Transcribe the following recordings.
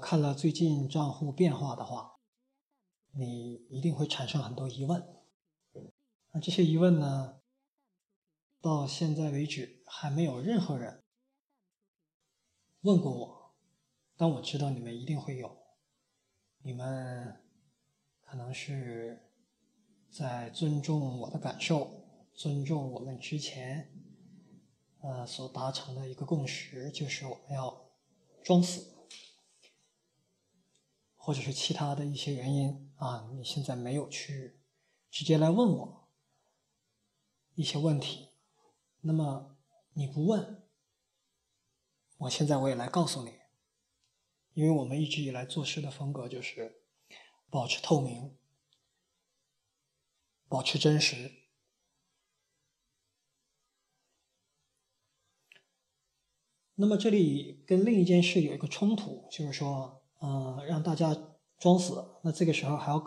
看了最近账户变化的话，你一定会产生很多疑问。那这些疑问呢，到现在为止还没有任何人问过我，但我知道你们一定会有。你们可能是在尊重我的感受，尊重我们之前所达成的一个共识，就是我们要装死，或者是其他的一些原因啊，你现在没有去直接来问我一些问题，那么你不问，我现在也来告诉你，因为我们一直以来做事的风格就是保持透明，保持真实。那么这里跟另一件事有一个冲突，就是说，让大家装死，那这个时候还要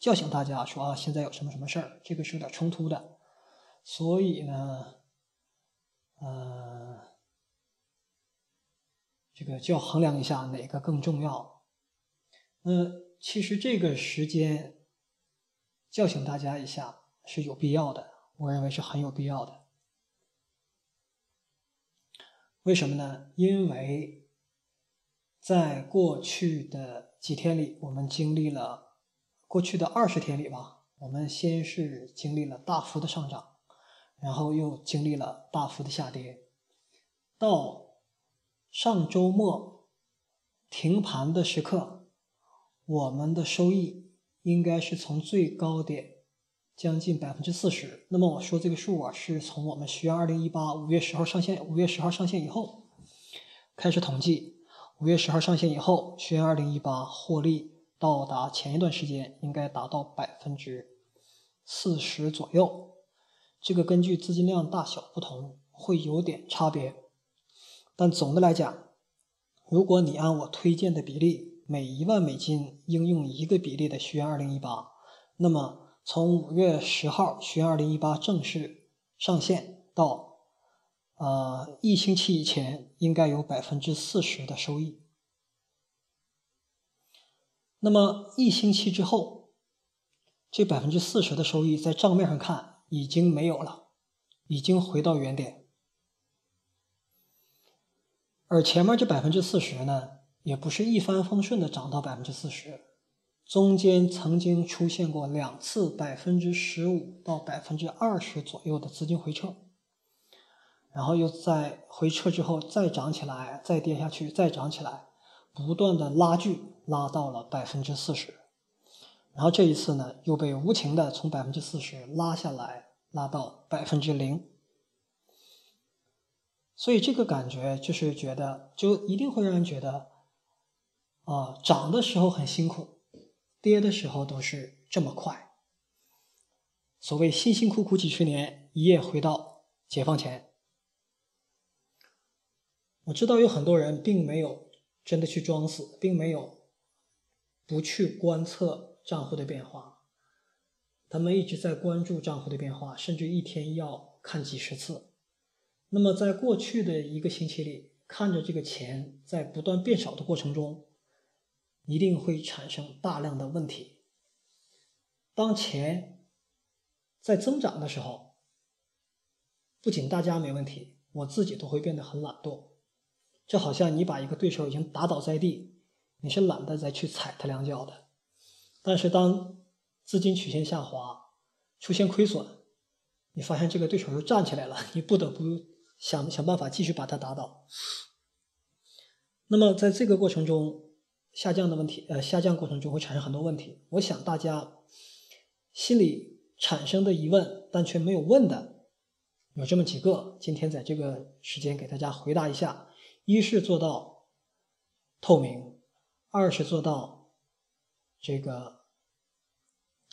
叫醒大家说啊，现在有什么什么事儿，这个是有点冲突的。所以呢，这个就要衡量一下哪个更重要。其实这个时间叫醒大家一下是有必要的，我认为是很有必要的。为什么呢？因为在过去的几天里，我们经历了过去的20天里吧，我们先是经历了大幅的上涨，然后又经历了大幅的下跌，到上周末停盘的时刻，我们的收益应该是从最高点将近 40%， 那么我说这个数啊，是从我们学院2018 5月10号上线以后开始统计，5月10号上线以后，学院2018获利到达前一段时间应该达到 40% 左右，这个根据资金量大小不同会有点差别，但总的来讲，如果你按我推荐的比例，每$10,000应用一个比例的学院2018，那么从5月10号学院2018正式上线到一星期以前应该有 40% 的收益。那么一星期之后，这 40% 的收益在账面上看已经没有了，已经回到原点。而前面这 40% 呢，也不是一帆风顺的涨到 40%，中间曾经出现过两次 15% 到 20% 左右的资金回撤，然后又在回撤之后再涨起来，再跌下去，再涨起来，不断的拉锯，拉到了 40%， 然后这一次呢又被无情的从 40% 拉下来，拉到 0%。 所以这个感觉就是觉得，就一定会让人觉得涨的时候很辛苦，跌的时候都是这么快，所谓辛辛苦苦几十年，一夜回到解放前。我知道有很多人并没有真的去装死，并没有不去观测账户的变化，他们一直在关注账户的变化，甚至一天要看几十次。那么在过去的一个星期里，看着这个钱在不断变少的过程中，一定会产生大量的问题。当钱在增长的时候，不仅大家没问题，我自己都会变得很懒惰。这好像你把一个对手已经打倒在地，你是懒得再去踩他两脚的。但是当资金曲线下滑，出现亏损，你发现这个对手又站起来了，你不得不想办法继续把他打倒。那么在这个过程中，下降过程中会产生很多问题，我想大家心里产生的疑问但却没有问的有这么几个，今天在这个时间给大家回答一下。一是做到透明，二是做到这个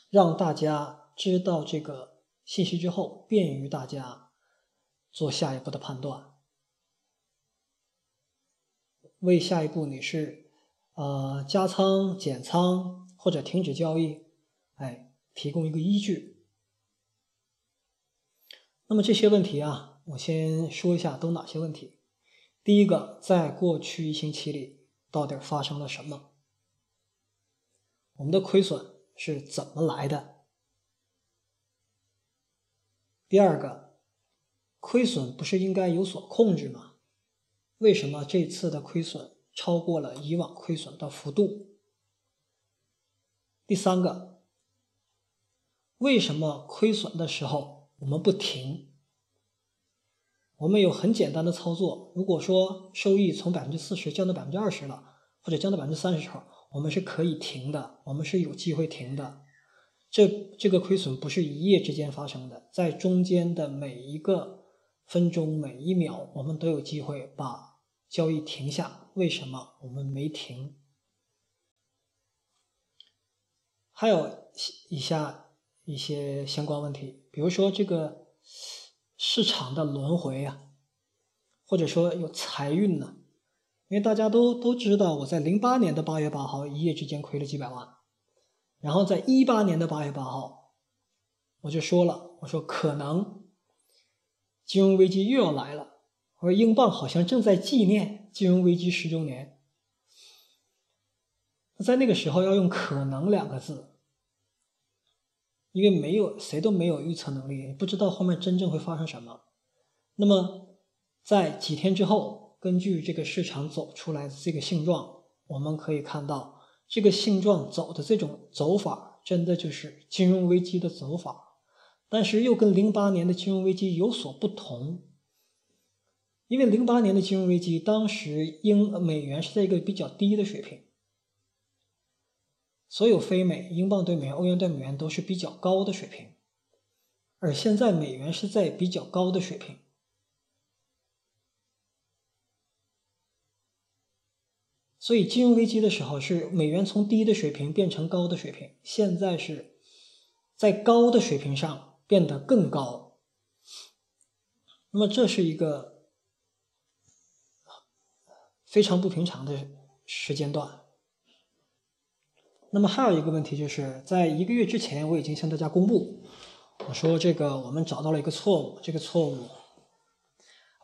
让大家知道这个信息之后，便于大家做下一步的判断，为下一步你是加仓、减仓或者停止交易，提供一个依据。那么这些问题啊，我先说一下都哪些问题。第一个，在过去一星期里，到底发生了什么？我们的亏损是怎么来的？第二个，亏损不是应该有所控制吗？为什么这次的亏损超过了以往亏损的幅度？第三个，为什么亏损的时候我们不停？我们有很简单的操作，如果说收益从 40% 降到 20% 了，或者降到 30% 后，我们是可以停的，我们是有机会停的。这个亏损不是一夜之间发生的，在中间的每一个分钟每一秒，我们都有机会把交易停下，为什么我们没停？还有以下一些相关问题，比如说这个市场的轮回啊，或者说有财运呢，因为大家都知道，我在08年的8月8号一夜之间亏了几百万，然后在18年的8月8号我就说了，我说可能金融危机又要来了，我说英镑好像正在纪念金融危机10周年，在那个时候要用可能2个字，因为没有谁都没有预测能力，不知道后面真正会发生什么。那么在几天之后，根据这个市场走出来的这个性状，我们可以看到这个性状走的这种走法真的就是金融危机的走法，但是又跟08年的金融危机有所不同。因为08年的金融危机当时美元是在一个比较低的水平，所有非美，英镑对美元、欧元对美元都是比较高的水平，而现在美元是在比较高的水平。所以金融危机的时候是美元从低的水平变成高的水平，现在是在高的水平上变得更高。那么这是一个非常不平常的时间段。那么还有一个问题，就是在1个月之前我已经向大家公布，我说这个我们找到了一个错误，这个错误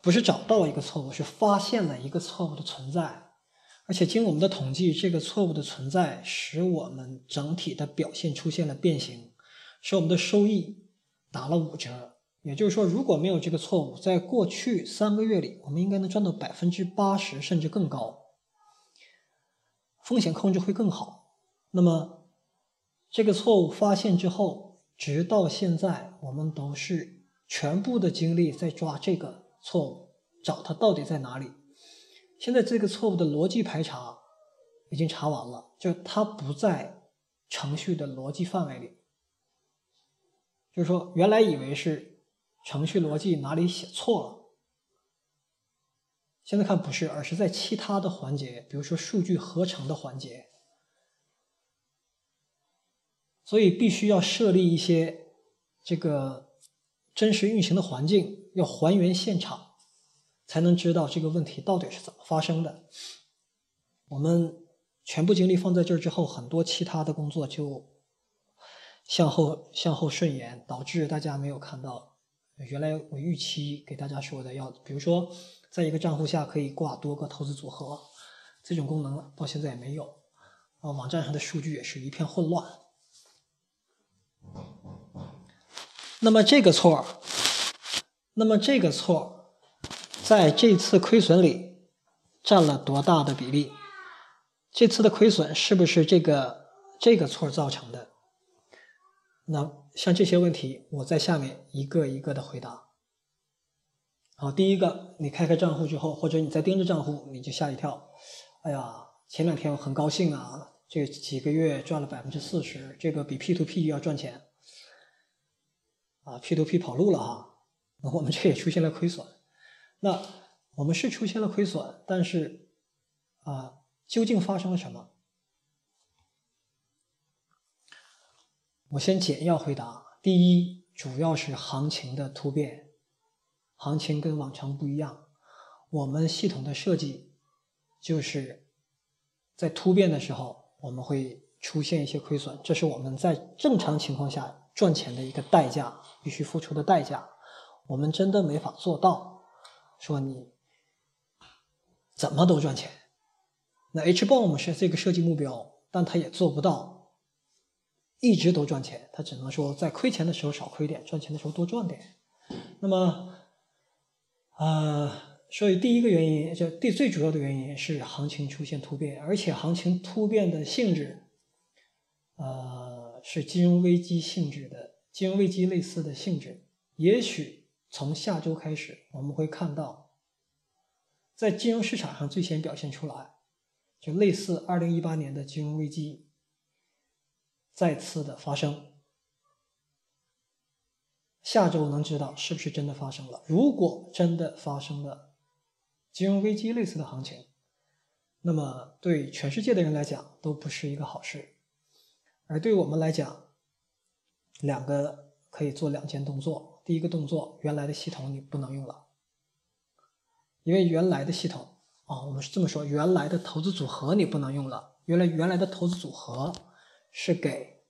不是找到了一个错误，是发现了一个错误的存在，而且经我们的统计，这个错误的存在使我们整体的表现出现了变形，使我们的收益打了5折。也就是说，如果没有这个错误，在过去3个月里我们应该能赚到 80% 甚至更高，风险控制会更好。那么这个错误发现之后，直到现在我们都是全部的精力在抓这个错误，找它到底在哪里。现在这个错误的逻辑排查已经查完了，就是它不在程序的逻辑范围里，就是说原来以为是程序逻辑哪里写错了，现在看不是，而是在其他的环节，比如说数据合成的环节。所以必须要设立一些这个真实运行的环境，要还原现场，才能知道这个问题到底是怎么发生的。我们全部精力放在这儿之后，很多其他的工作就向后顺延，导致大家没有看到原来我预期给大家说的要，比如说在一个账户下可以挂多个投资组合，这种功能到现在也没有啊，网站上的数据也是一片混乱。那么这个错在这次亏损里占了多大的比例？这次的亏损是不是这个错造成的？那像这些问题，我在下面一个一个的回答。好，第一个，你开账户之后，或者你在盯着账户，你就吓一跳，哎呀，前2天我很高兴啊，这几个月赚了 40%， 这个比 P2P 要赚钱。P2P 跑路了啊，我们这也出现了亏损。那我们是出现了亏损，但是究竟发生了什么？我先简要回答。第一，主要是行情的突变，行情跟往常不一样，我们系统的设计就是在突变的时候我们会出现一些亏损，这是我们在正常情况下赚钱的一个代价，必须付出的代价。我们真的没法做到说你怎么都赚钱，那 H-bomb 是这个设计目标，但它也做不到一直都赚钱，它只能说在亏钱的时候少亏点，赚钱的时候多赚点。那么，所以第一个原因，就最主要的原因是行情出现突变，而且行情突变的性质，是金融危机性质的，金融危机类似的性质。也许从下周开始，我们会看到，在金融市场上最先表现出来，就类似2018年的金融危机再次的发生。下周能知道是不是真的发生了。如果真的发生了金融危机类似的行情，那么对全世界的人来讲都不是一个好事，而对我们来讲，可以做两件动作。第一个动作，原来的系统你不能用了，因为原来的系统我们是这么说，原来的投资组合你不能用了，原来的投资组合是给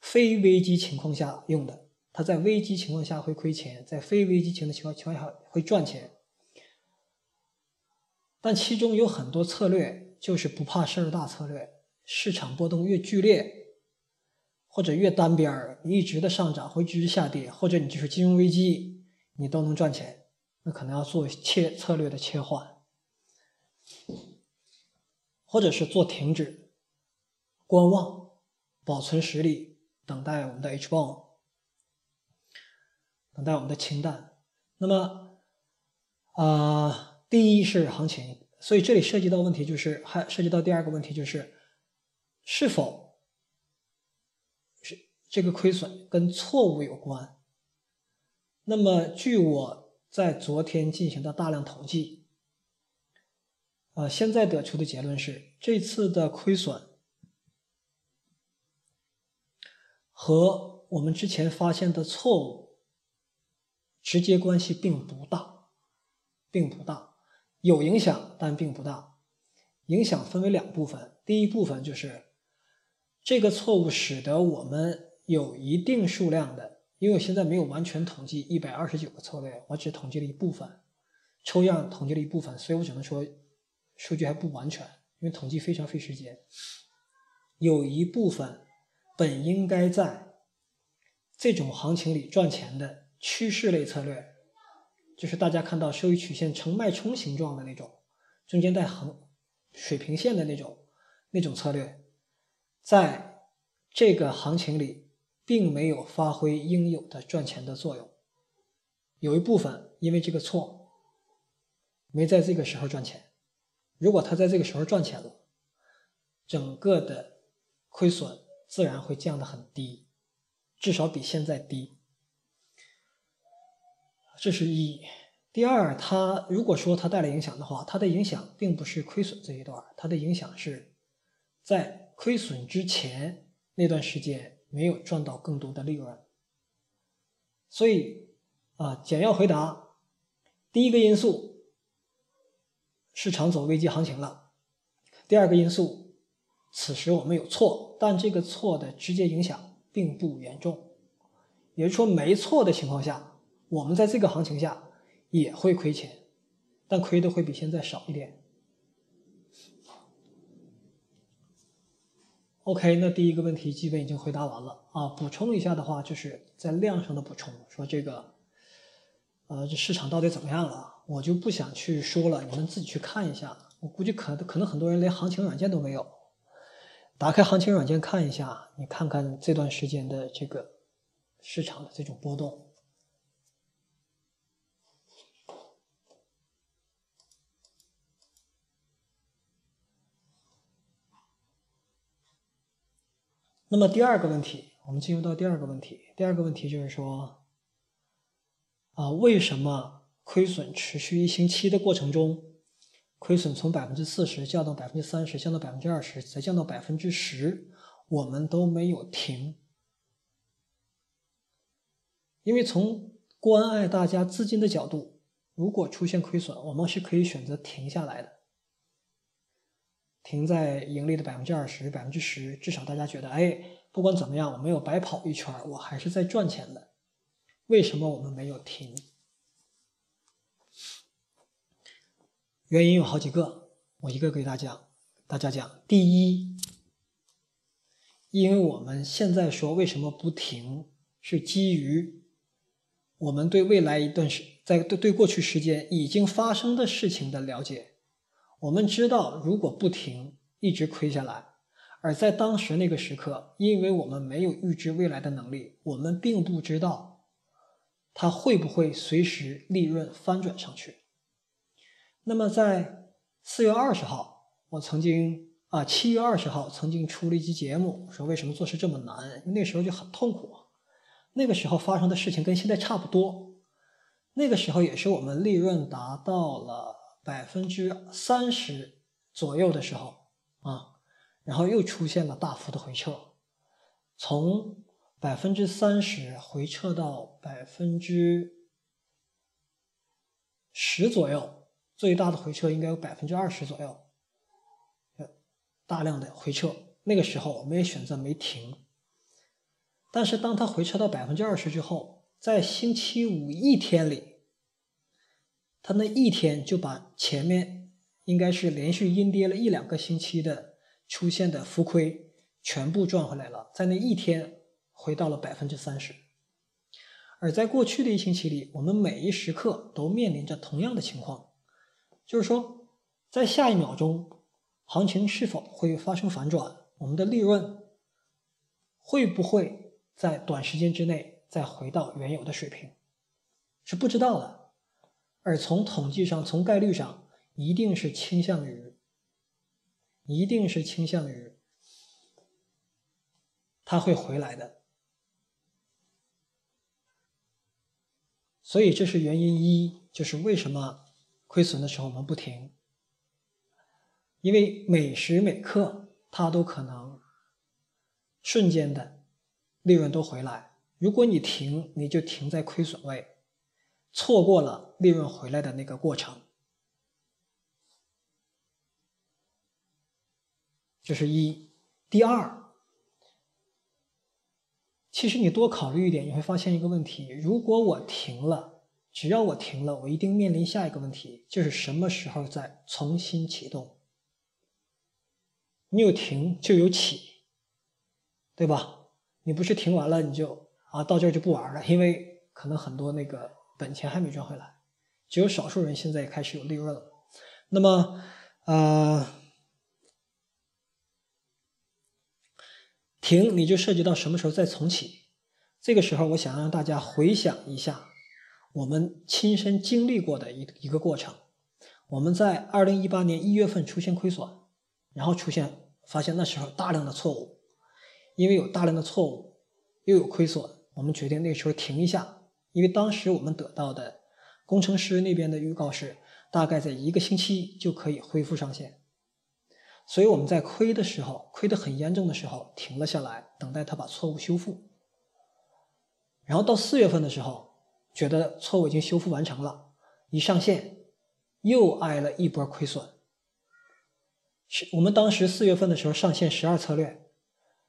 非危机情况下用的，它在危机情况下会亏钱，在非危机情况下会赚钱。但其中有很多策略就是不怕事儿大策略，市场波动越剧烈或者越单边，你一直的上涨或一直下跌，或者你就是金融危机你都能赚钱，那可能要做策略的切换，或者是做停止观望，保存实力，等待我们的 H-bomb， 等待我们的清淡。那么第一是行情，所以这里涉及到问题就是，还涉及到第二个问题就是，是否是这个亏损跟错误有关？那么据我在昨天进行的大量统计，现在得出的结论是，这次的亏损和我们之前发现的错误直接关系并不大，有影响，但并不大。影响分为两部分，第一部分就是这个错误使得我们有一定数量的，因为我现在没有完全统计129个策略，我只统计了一部分，抽样统计了一部分，所以我只能说数据还不完全，因为统计非常费时间。有一部分本应该在这种行情里赚钱的趋势类策略，就是大家看到收益曲线呈脉冲形状的那种，中间带横水平线的那种策略，在这个行情里并没有发挥应有的赚钱的作用，有一部分因为这个错没在这个时候赚钱，如果他在这个时候赚钱了，整个的亏损自然会降得很低，至少比现在低。这是一。第二，它如果说它带来影响的话，它的影响并不是亏损这一段，它的影响是在亏损之前那段时间没有赚到更多的利润。所以简要回答，第一个因素，市场走危机行情了；第二个因素，此时我们有错，但这个错的直接影响并不严重，也就是说没错的情况下，我们在这个行情下也会亏钱，但亏的会比现在少一点。 OK， 那第一个问题基本已经回答完了补充一下的话，就是在量上的补充，说这市场到底怎么样了，我就不想去说了，你们自己去看一下。我估计可能很多人连行情软件都没有，打开行情软件看一下，你看看这段时间的这个市场的这种波动。那么第二个问题，我们进入到第二个问题。第二个问题就是说，为什么亏损持续一星期的过程中，亏损从 40% 降到 30%， 降到 20%， 再降到 10%， 我们都没有停？因为从关爱大家资金的角度，如果出现亏损，我们是可以选择停下来的。停在盈利的 20%、10%， 至少大家觉得，不管怎么样，我没有白跑一圈，我还是在赚钱的。为什么我们没有停？原因有好几个，我一个给大家讲。大家讲，第一，因为我们现在说为什么不停，是基于我们对未来一段时，对过去时间已经发生的事情的了解。我们知道，如果不停，一直亏下来。而在当时那个时刻，因为我们没有预知未来的能力，我们并不知道它会不会随时利润翻转上去。那么在4月20号，我曾经7月20号曾经出了一期节目，说为什么做事这么难，因为那时候就很痛苦。那个时候发生的事情跟现在差不多。那个时候也是我们利润达到了 30% 左右的时候啊。然后又出现了大幅的回撤，从 30% 回撤到 10% 左右，最大的回撤应该有 20% 左右，大量的回撤。那个时候我们也选择没停，但是当它回撤到 20% 之后，在星期五一天里，它那一天就把前面应该是连续阴跌了一两个星期的出现的浮亏全部赚回来了，在那一天回到了 30%。 而在过去的一星期里，我们每一时刻都面临着同样的情况，就是说在下一秒钟行情是否会发生反转，我们的利润会不会在短时间之内再回到原有的水平，是不知道的。而从统计上，从概率上，一定是倾向于它会回来的。所以这是原因一，就是为什么亏损的时候我们不停，因为每时每刻它都可能瞬间的利润都回来。如果你停，你就停在亏损位，错过了利润回来的那个过程。这是一。第二，其实你多考虑一点，你会发现一个问题，如果我停了，只要我停了，我一定面临下一个问题，就是什么时候再重新启动。你有停就有起，对吧？你不是停完了你就到这儿就不玩了，因为可能很多那个本钱还没赚回来，只有少数人现在开始有利润了。那么停，你就涉及到什么时候再重启。这个时候我想让大家回想一下我们亲身经历过的一个过程。我们在2018年1月份出现亏损，然后发现那时候大量的错误，因为有大量的错误又有亏损，我们决定那时候停一下。因为当时我们得到的工程师那边的预告是大概在一个星期就可以恢复上线，所以我们在亏的时候，亏得很严重的时候停了下来，等待他把错误修复。然后到4月份的时候，觉得错误已经修复完成了，一上线又挨了一波亏损。我们当时4月份的时候上线12策略，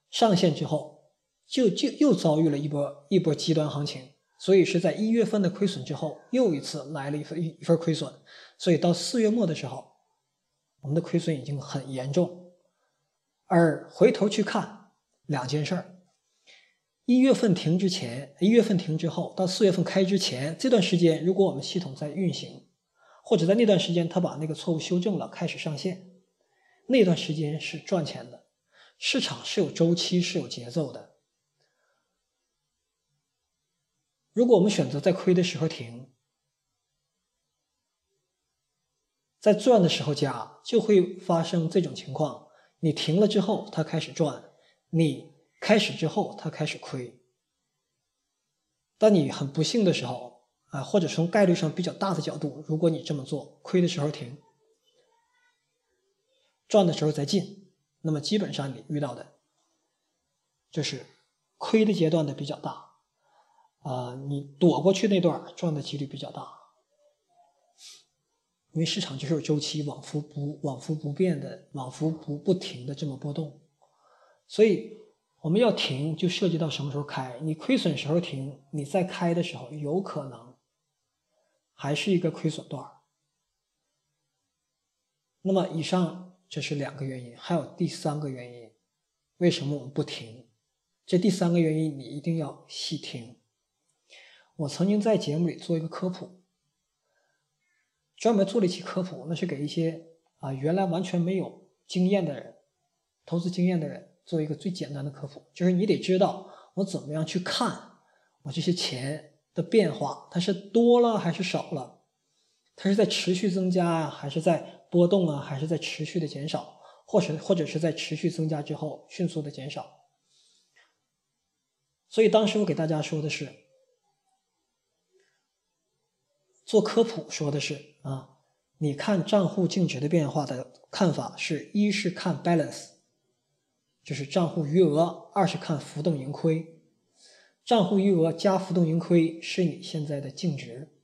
上线之后就又遭遇了一波极端行情，所以是在1月份的亏损之后又一次来了一份亏损。所以到4月末的时候，我们的亏损已经很严重。而回头去看两件事儿，1月份停之后到4月份开之前这段时间，如果我们系统在运行，或者在那段时间他把那个错误修正了，开始上线，那段时间是赚钱的。市场是有周期，是有节奏的。如果我们选择在亏的时候停，在赚的时候加，就会发生这种情况。你停了之后它开始赚，你开始之后它开始亏。当你很不幸的时候或者从概率上比较大的角度，如果你这么做，亏的时候停，赚的时候再进，那么基本上你遇到的就是亏的阶段的比较大，你躲过去那段赚的几率比较大。因为市场就是有周期，往复不停的这么波动。所以我们要停就涉及到什么时候开。你亏损时候停，你再开的时候有可能还是一个亏损段。那么以上这是两个原因。还有第三个原因，为什么我们不停？这第三个原因你一定要细听。我曾经在节目里做一个科普，专门做了一期科普，那是给一些原来完全没有经验的人，投资经验的人做一个最简单的科普，就是你得知道我怎么样去看我这些钱的变化，它是多了还是少了，它是在持续增加啊，还是在波动啊，还是在持续的减少，或者是在持续增加之后迅速的减少。所以当时我给大家说的是，做科普说的是你看账户净值的变化的看法是，一是看 balance， 就是账户余额，二是看浮动盈亏。账户余额加浮动盈亏是你现在的净值，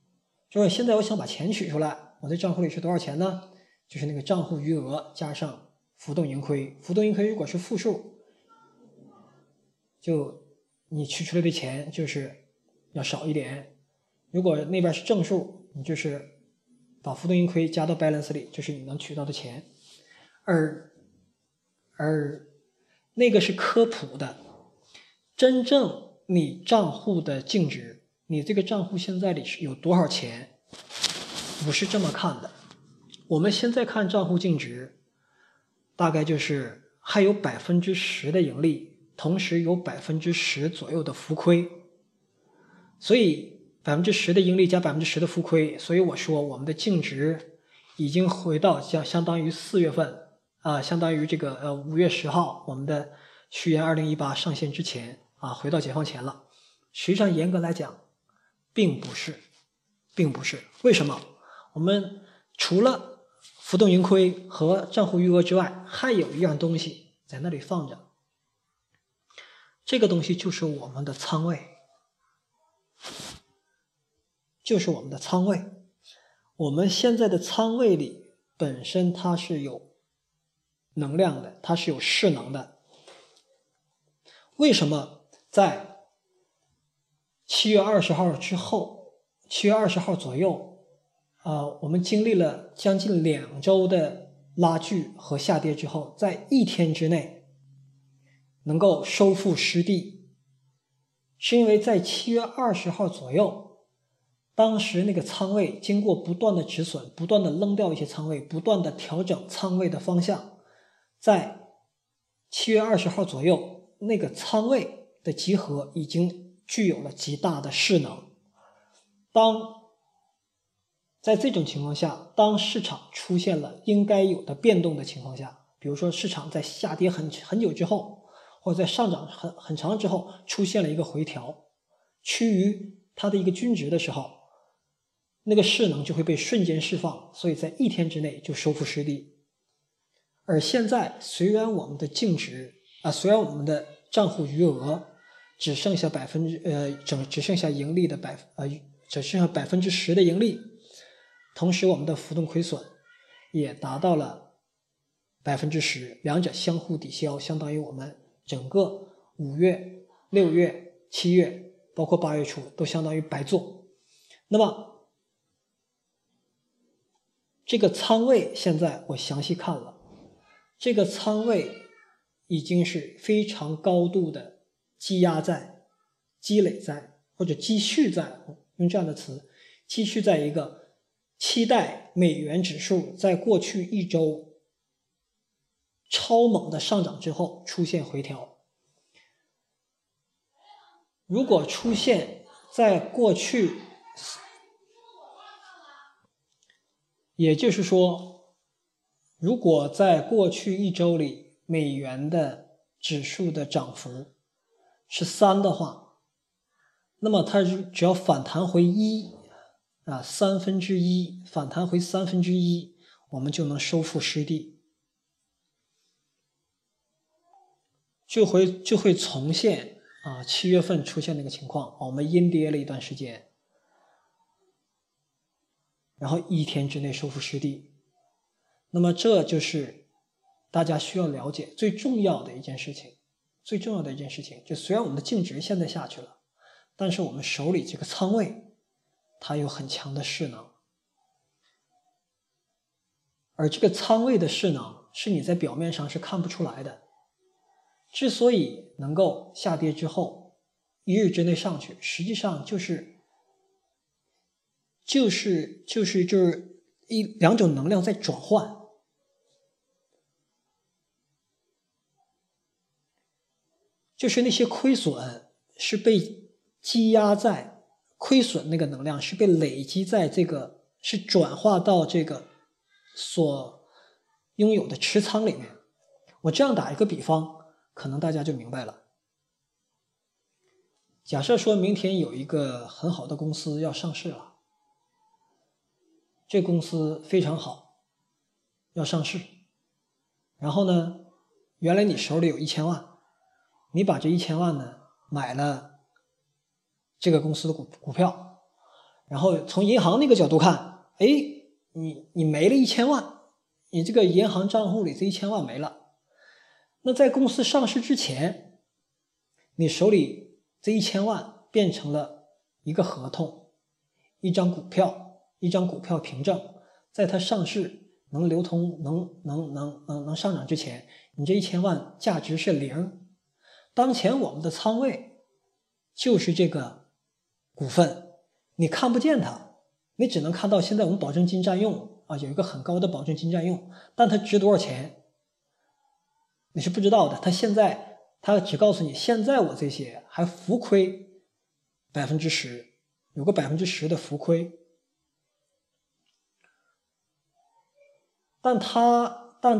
就是现在我想把钱取出来，我在账户里是多少钱呢？就是那个账户余额加上浮动盈亏。浮动盈亏如果是负数，就你取出来的钱就是要少一点，如果那边是正数，你就是把浮动盈亏加到 balance 里，就是你能取到的钱。而那个是科普的，真正你账户的净值，你这个账户现在里是有多少钱，不是这么看的。我们现在看账户净值，大概就是还有 10% 的盈利，同时有 10% 左右的浮亏。所以10% 的盈利加 10% 的浮亏，所以我说我们的净值已经回到相当于4月份相当于这个5月10号我们的虚研2018上线之前回到解放前了。实际上严格来讲并不是。为什么？我们除了浮动盈亏和账户余额之外，还有一样东西在那里放着，这个东西就是我们的仓位。我们现在的仓位里本身它是有能量的，它是有势能的。为什么在7月20号之后 ,7 月20号左右我们经历了将近2周的拉锯和下跌之后，在一天之内能够收复失地，是因为在7月20号左右，当时那个仓位经过不断的止损，不断的扔掉一些仓位，不断的调整仓位的方向，在7月20号左右，那个仓位的集合已经具有了极大的势能。在这种情况下，当市场出现了应该有的变动的情况下，比如说市场在下跌很久之后，或者在上涨很长之后出现了一个回调，趋于它的一个均值的时候，那个势能就会被瞬间释放，所以在一天之内就收复失地。而现在虽然我们的账户余额只剩下只剩下 10% 的盈利，同时我们的浮动亏损也达到了 10%， 两者相互抵消，相当于我们整个5月、6月、7月包括8月初都相当于白做。那么这个仓位现在我详细看了，这个仓位已经是非常高度的积压在、积累在或者积蓄在，用这样的词，积蓄在一个期待美元指数在过去一周超猛的上涨之后出现回调。如果出现在过去，也就是说，如果在过去一周里美元的指数的涨幅是3的话，那么它只要反弹回1三分之一，我们就能收复失地，就会重现7月份出现那个情况。我们阴跌了一段时间，然后一天之内收复失地。那么这就是大家需要了解最重要的一件事情，就虽然我们的净值现在下去了，但是我们手里这个仓位它有很强的势能，而这个仓位的势能是你在表面上是看不出来的。之所以能够下跌之后一日之内上去，实际上就是两种能量在转换。就是那些亏损是被积压在亏损，那个能量是被累积在这个，是转化到这个所拥有的持仓里面。我这样打一个比方，可能大家就明白了。假设说明天有一个很好的公司要上市了，这公司非常好，要上市。然后呢，原来你手里有1000万。你把这1000万呢买了这个公司的股票，然后从银行那个角度看，你没了1000万，你这个银行账户里这1000万没了。那在公司上市之前，你手里这1000万变成了一个合同，一张股票凭证，在它上市能流通能上涨之前，你这1000万价值是0。当前我们的仓位就是这个股份，你看不见它，你只能看到现在我们保证金占用啊，有一个很高的保证金占用，但它值多少钱你是不知道的。它只告诉你现在我这些还浮亏 10%， 有个 10% 的浮亏，但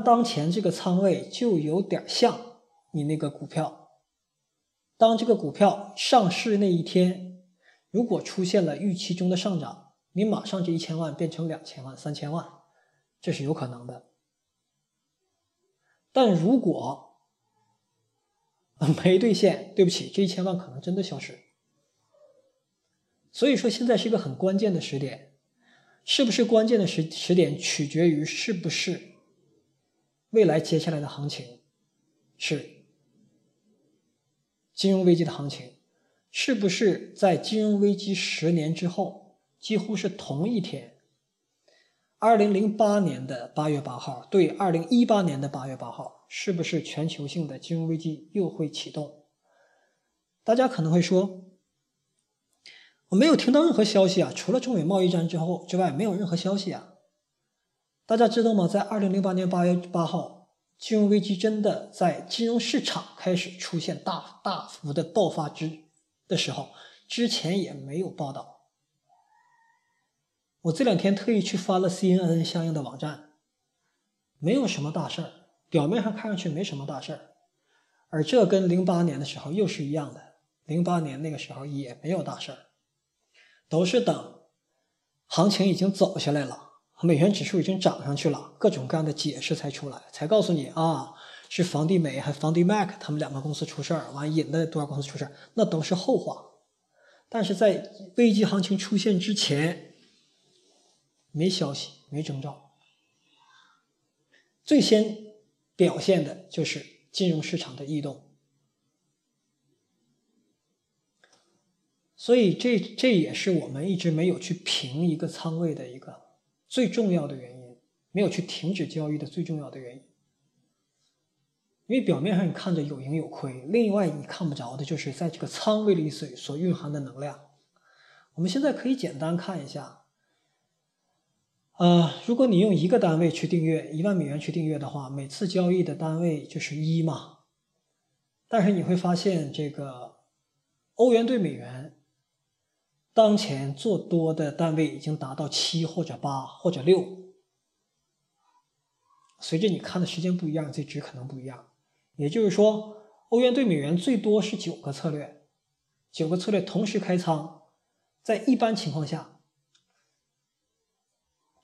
当前这个仓位就有点像你那个股票。当这个股票上市那一天，如果出现了预期中的上涨，你马上这1000万变成2000万、3000万，这是有可能的。但如果没兑现，对不起，这1000万可能真的消失。所以说现在是一个很关键的时点，是不是关键的时点取决于是不是未来接下来的行情是金融危机的行情，是不是在金融危机10年之后，几乎是同一天，2008年的8月8号对2018年的8月8号，是不是全球性的金融危机又会启动？大家可能会说，我没有听到任何消息啊，除了中美贸易战之外，没有任何消息啊。大家知道吗？在2008年8月8号。金融危机真的在金融市场开始出现大幅的爆发的时候，之前也没有报道。我这两天特意去翻了 CNN 相应的网站，没有什么大事儿，表面上看上去没什么大事儿，而这跟08年的时候又是一样的，08年那个时候也没有大事儿，都是等行情已经走下来了。美元指数已经涨上去了，各种各样的解释才出来，才告诉你啊，是房地美还房地 Mac 他们两个公司出事儿，完引的多少公司出事儿，那都是后话。但是在危机行情出现之前，没消息，没征兆。最先表现的就是金融市场的异动。所以这也是我们一直没有去评一个仓位的一个最重要的原因，没有去停止交易的最重要的原因。因为表面上你看着有盈有亏，另外你看不着的就是在这个仓位里所蕴含的能量。我们现在可以简单看一下，如果你用一个单位去订阅1万美元去订阅的话，每次交易的单位就是1嘛。但是你会发现这个欧元对美元当前做多的单位已经达到7或者8或者6，随着你看的时间不一样，这值可能不一样。也就是说，欧元对美元最多是9个策略同时开仓，在一般情况下，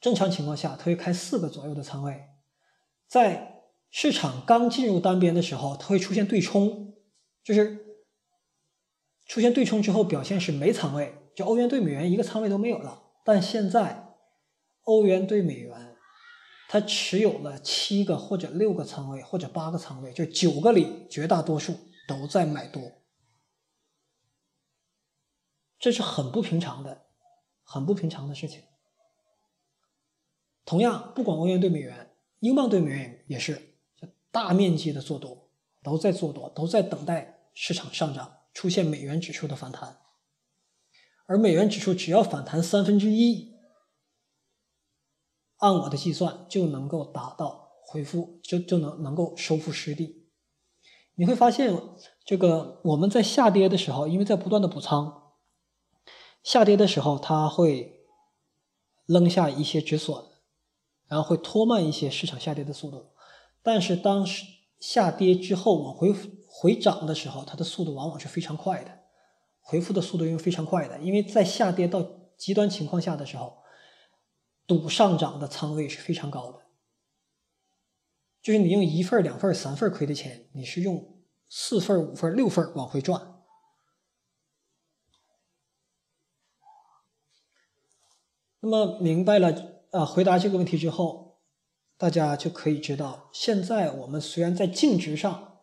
正常情况下它会开4个左右的仓位，在市场刚进入单边的时候，它会出现对冲，就是出现对冲之后表现是没仓位，就欧元对美元一个仓位都没有了。但现在欧元对美元它持有了7个或者6个仓位或者8个仓位，就9个里绝大多数都在买多，这是很不平常的事情。同样，不管欧元对美元，英镑对美元也是大面积的做多，都在等待市场上涨，出现美元指数的反弹。而美元指数只要反弹1/3，按我的计算就能够达到恢复，就能够收复失地。你会发现，这个我们在下跌的时候，因为在不断的补仓，下跌的时候它会扔下一些止损，然后会拖慢一些市场下跌的速度。但是当下跌之后往回涨的时候，它的速度往往是非常快的，回复的速度又非常快的，因为在下跌到极端情况下的时候，赌上涨的仓位是非常高的。就是你用1份、2份、3份亏的钱，你是用4份、5份、6份往回赚。那么明白了回答这个问题之后，大家就可以知道，现在我们虽然在净值上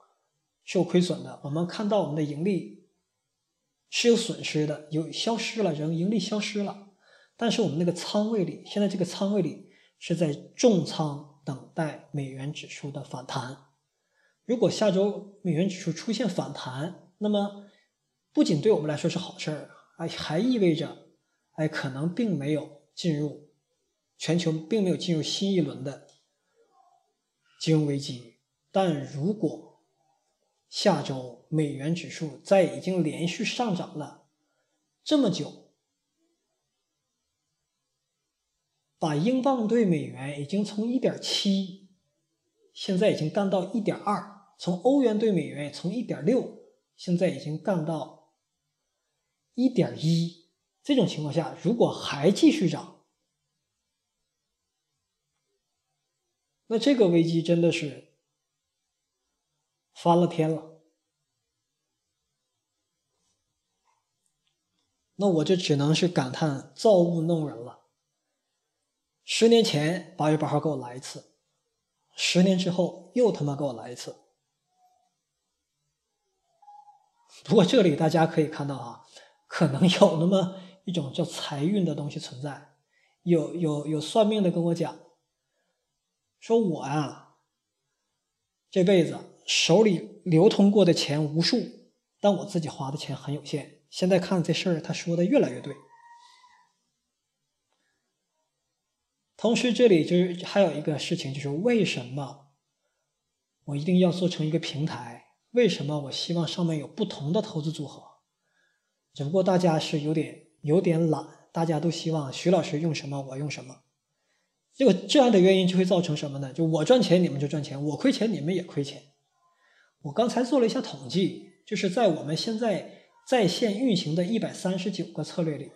是有亏损的，我们看到我们的盈利是有损失的，有消失了，盈利消失了，但是我们那个仓位里，现在这个仓位里是在重仓等待美元指数的反弹。如果下周美元指数出现反弹，那么不仅对我们来说是好事儿，还意味着可能并没有进入新一轮的金融危机。但如果下周美元指数在已经连续上涨了这么久，把英镑对美元已经从 1.7 现在已经干到 1.2， 从欧元对美元从 1.6 现在已经干到 1.1， 这种情况下如果还继续涨，那这个危机真的是翻了天了。那我就只能是感叹造物弄人了。10年前8月8号给我来一次，10年之后又他妈给我来一次。不过这里大家可以看到可能有那么一种叫财运的东西存在。有算命的跟我讲说，我这辈子手里流通过的钱无数，但我自己花的钱很有限。现在看这事儿，他说的越来越对。同时这里就是还有一个事情，就是为什么我一定要做成一个平台，为什么我希望上面有不同的投资组合。只不过大家是有点懒，大家都希望徐老师用什么我用什么。这样的原因就会造成什么呢？就我赚钱你们就赚钱，我亏钱你们也亏钱。我刚才做了一下统计，就是在我们现在在线运行的139个策略里，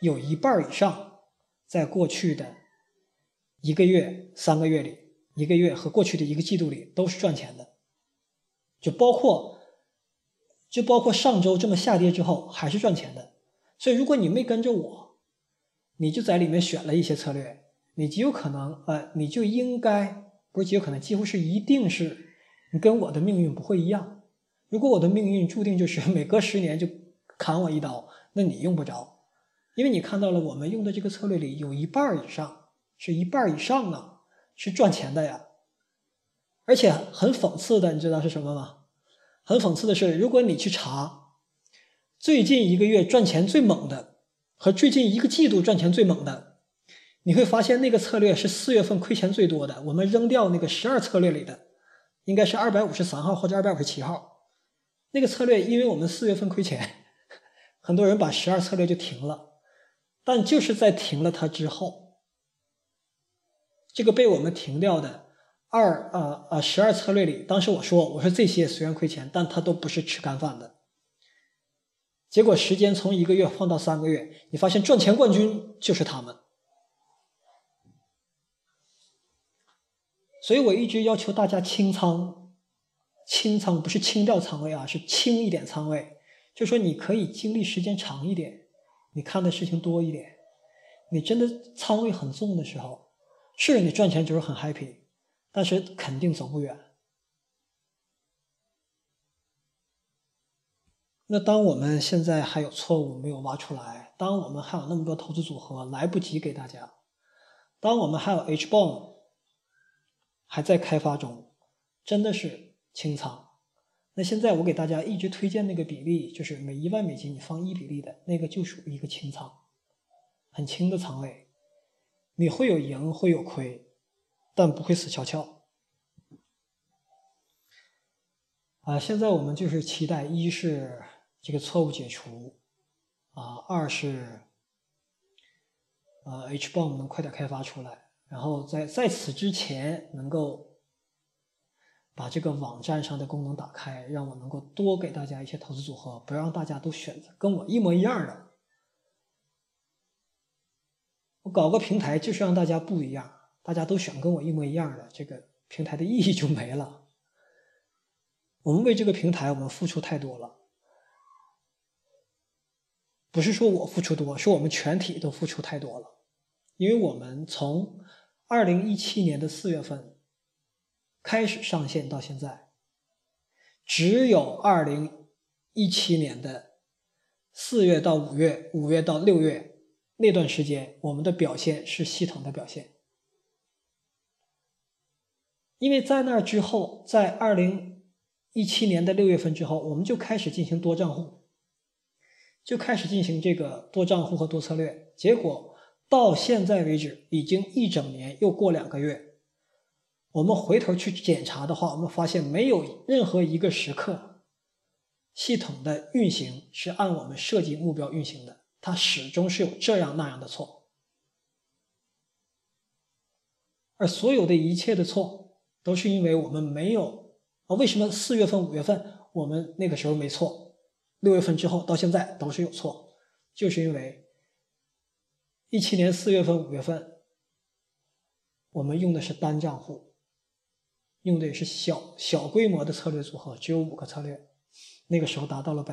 有一半以上在过去的一个月和过去的一个季度里都是赚钱的。就包括上周这么下跌之后还是赚钱的。所以如果你没跟着我，你就在里面选了一些策略，你就应该，不是极有可能，几乎是一定是，你跟我的命运不会一样。如果我的命运注定就是每隔10年就砍我一刀，那你用不着。因为你看到了我们用的这个策略里有一半以上呢是赚钱的呀。而且很讽刺的，你知道是什么吗？很讽刺的是，如果你去查最近一个月赚钱最猛的和最近一个季度赚钱最猛的，你会发现那个策略是4月份亏钱最多的，我们扔掉那个12策略里的，应该是253号或者257号。那个策略因为我们4月份亏钱，很多人把12策略就停了，但就是在停了它之后，这个被我们停掉的12策略里，当时我说这些虽然亏钱，但它都不是吃干饭的。结果时间从1个月放到3个月，你发现赚钱冠军就是他们。所以我一直要求大家清仓，清仓不是清掉仓位是清一点仓位，就说你可以经历时间长一点，你看的事情多一点。你真的仓位很重的时候，是你赚钱就是很 happy， 但是肯定走不远。那当我们现在还有错误没有挖出来，当我们还有那么多投资组合来不及给大家，当我们还有H-bomb 还在开发中，真的是清仓。那现在我给大家一直推荐那个比例，就是每1万美金你放1比例的那个，就属于一个清仓，很轻的仓位。你会有赢，会有亏，但不会死翘翘。啊，现在我们就是期待，一是这个错误解除，啊，二是。 H-bomb 能快点开发出来，然后在此之前能够把这个网站上的功能打开，让我能够多给大家一些投资组合，不让大家都选择跟我一模一样的。我搞个平台就是让大家不一样，大家都选跟我一模一样的，这个平台的意义就没了。我们为这个平台我们付出太多了。 不是说我付出多，是我们全体都付出太多了。因为我们从2017年的4月份开始上线到现在，只有2017年的4月到5月、5月到6月那段时间，我们的表现是系统的表现。因为在那之后，在2017年的6月份之后，我们就开始进行多账户。 就开始进行这个多账户和多策略，结果到现在为止已经一整年，又过2个月，我们回头去检查的话，我们发现没有任何一个时刻，系统的运行是按我们设计目标运行的，它始终是有这样那样的错，而所有的一切的错都是因为我们没有啊，为什么4月份、5月份我们那个时候没错？ 6月份之后到现在都是有错，就是因为17年4月份、5月份，我们用的是单账户，用的也是小规模的策略组合，只有5个策略，那个时候达到了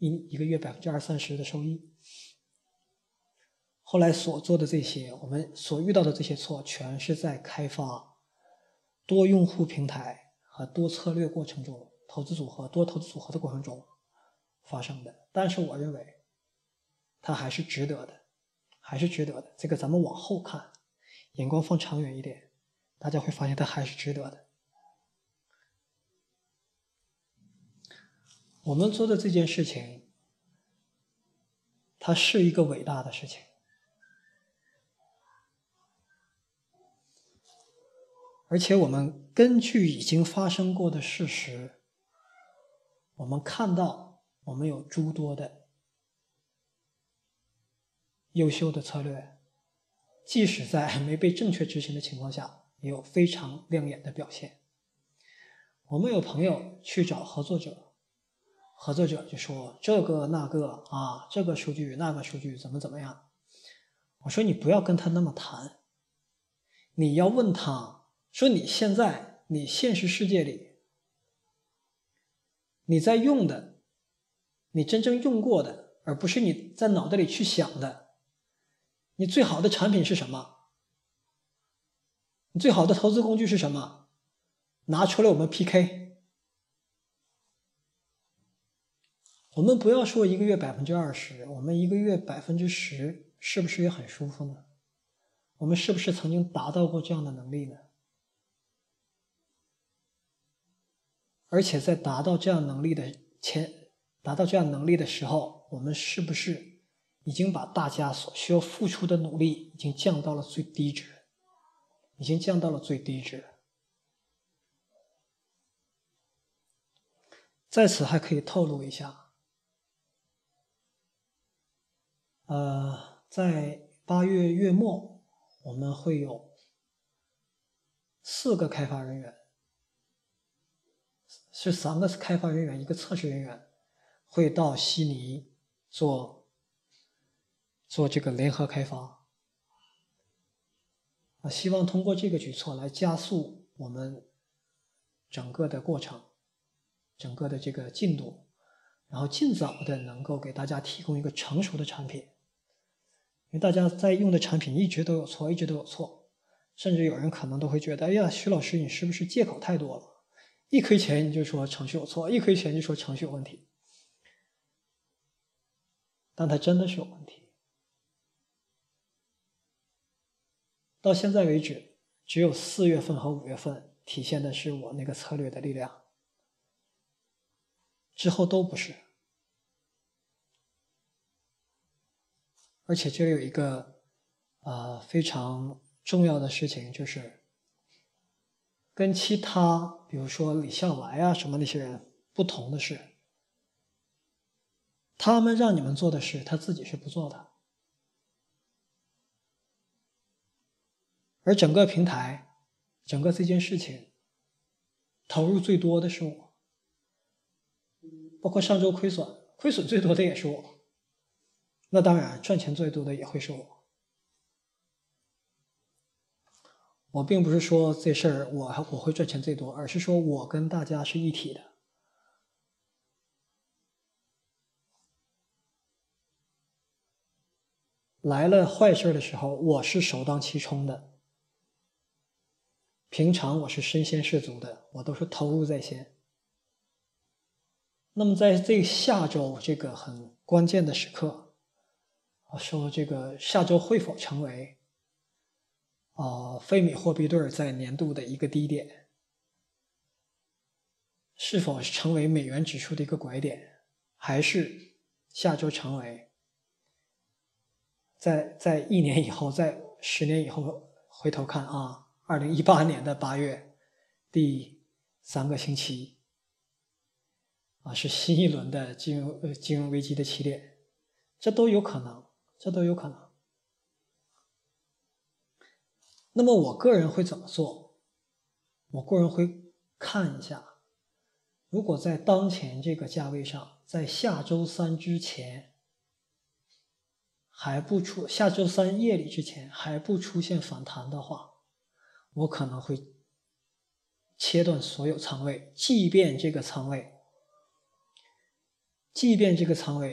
一个月20-30%的收益。后来所做的这些，我们所遇到的这些错，全是在开发多用户平台和多策略过程中，多投资组合的过程中。 发生的，但是我认为，它还是值得的，还是值得的。这个咱们往后看，眼光放长远一点，大家会发现它还是值得的。我们做的这件事情，它是一个伟大的事情，而且我们根据已经发生过的事实，我们看到。 我们有诸多的优秀的策略，即使在没被正确执行的情况下，也有非常亮眼的表现。我们有朋友去找合作者，合作者就说这个那个啊，这个数据那个数据怎么样？我说你不要跟他那么谈，你要问他说你现在你现实世界里你在用的。 你真正用过的，而不是你在脑袋里去想的。你最好的产品是什么？你最好的投资工具是什么？拿出来我们 PK。我们不要说一个月20%，我们一个月10%，是不是也很舒服呢？我们是不是曾经达到过这样的能力呢？而且在达到这样能力的时候，我们是不是已经把大家所需要付出的努力已经降到了最低值？在此还可以透露一下，在8月月末，我们会有4个开发人员。 是3个开发人员，一个测试人员，会到悉尼做这个联合开发。啊，希望通过这个举措来加速我们整个的过程，整个的这个进度，然后尽早的能够给大家提供一个成熟的产品。因为大家在用的产品一直都有错，甚至有人可能都会觉得，哎呀，徐老师你是不是借口太多了？ 一亏钱你就说程序有错，一亏钱就说程序有问题，但它真的是有问题。到现在为止，只有4月份和5月份体现的是我那个策略的力量。之后都不是。而且这里有一个非常重要的事情，就是跟其他比如说李笑来啊什么那些人不同的是，他们让你们做的事他自己是不做的。而整个平台，整个这件事情投入最多的是我，包括上周亏损最多的也是我，那当然赚钱最多的也会是我。我并不是说这事儿我会赚钱最多，而是说我跟大家是一体的。来了坏事的时候，我是首当其冲的。平常我是身先士卒的，我都是投入在先。那么在这下周这个很关键的时刻，说这个下周会否成为非米货币对在年度的一个低点，是否成为美元指数的一个拐点，还是下周成为在一年以后，在10年以后回头看啊，2018年的8月第3个星期是新一轮的金融危机的起点，这都有可能。那么我个人会怎么做？我个人会看一下，如果在当前这个价位上，在下周3之前还不出，下周3夜里之前还不出现反弹的话，我可能会切断所有仓位，即便这个仓位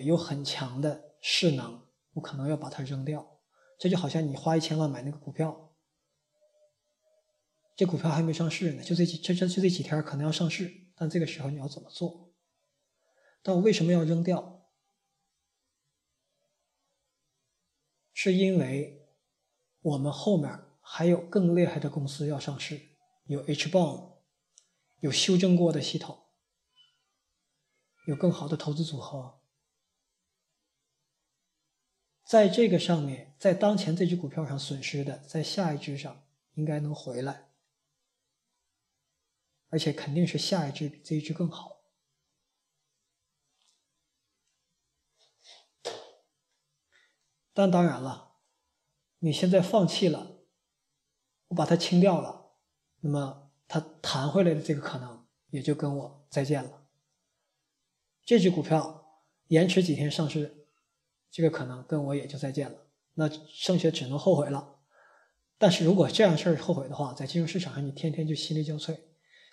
有很强的势能，我可能要把它扔掉。这就好像你花1000万买那个股票，这股票还没上市呢，就这几天可能要上市，但这个时候你要怎么做？但我为什么要扔掉？是因为我们后面还有更厉害的公司要上市，有 H-bond， 有修正过的系统，有更好的投资组合。在这个上面，在当前这只股票上损失的，在下一只上应该能回来，而且肯定是下一只比这一只更好。但当然了，你现在放弃了，我把它清掉了，那么它弹回来的这个可能也就跟我再见了。这只股票延迟几天上市，这个可能跟我也就再见了，那剩下只能后悔了。但是如果这样事儿后悔的话，在金融市场上你天天就心力交瘁。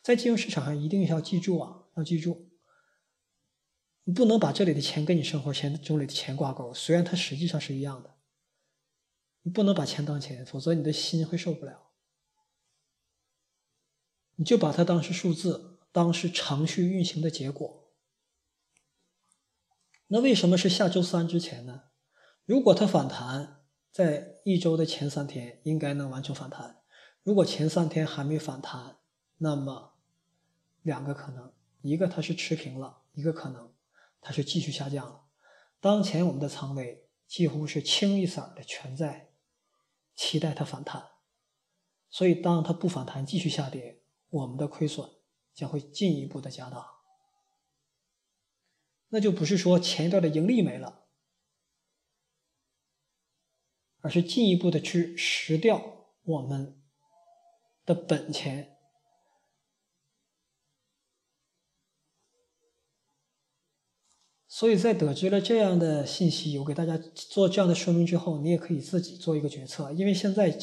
在金融市场上一定要记住啊，要记住，你不能把这里的钱跟你生活钱中里的钱挂钩，虽然它实际上是一样的，你不能把钱当钱，否则你的心会受不了。你就把它当是数字，当是程序运行的结果。那为什么是下周3之前呢？如果它反弹，在1周的前3天应该能完成反弹。如果前3天还没反弹，那么2个可能，一个它是持平了，一个可能它是继续下降了。当前我们的仓位几乎是清一色的全在期待它反弹，所以当它不反弹继续下跌，我们的亏损将会进一步的加大。那就不是说前一段的盈利没了，而是进一步的去拾掉我们的本钱。所以在得知了这样的信息，我给大家做这样的说明之后，你也可以自己做一个决策，因为现在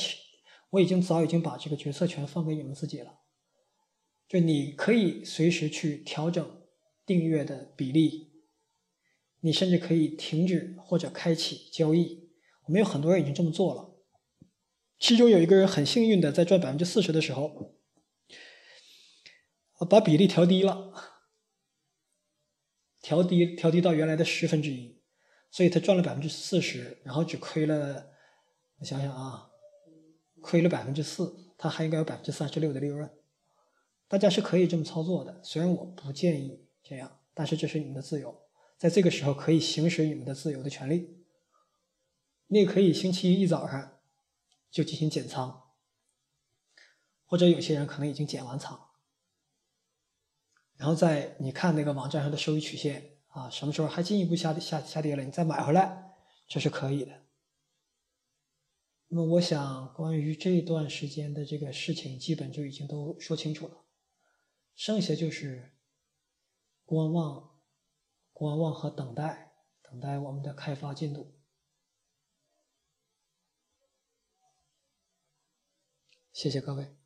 我早已经把这个决策权放给你们自己了。就你可以随时去调整订阅的比例，你甚至可以停止或者开启交易，我们有很多人已经这么做了。其中有一个人很幸运的在赚 40% 的时候把比例调低了，调低到原来的1/10，所以他赚了 40%， 然后只亏了，我想想啊，亏了 4%， 他还应该有 36% 的利润。大家是可以这么操作的，虽然我不建议这样，但是这是你们的自由，在这个时候可以行使你们的自由的权利。你也可以星期一一早上就进行减仓，或者有些人可能已经减完仓，然后在你看那个网站上的收益曲线啊，什么时候还进一步下跌了，你再买回来，这是可以的。 那么我想，关于这段时间的这个事情，基本就已经都说清楚了。剩下就是观望和等待我们的开发进度。谢谢各位。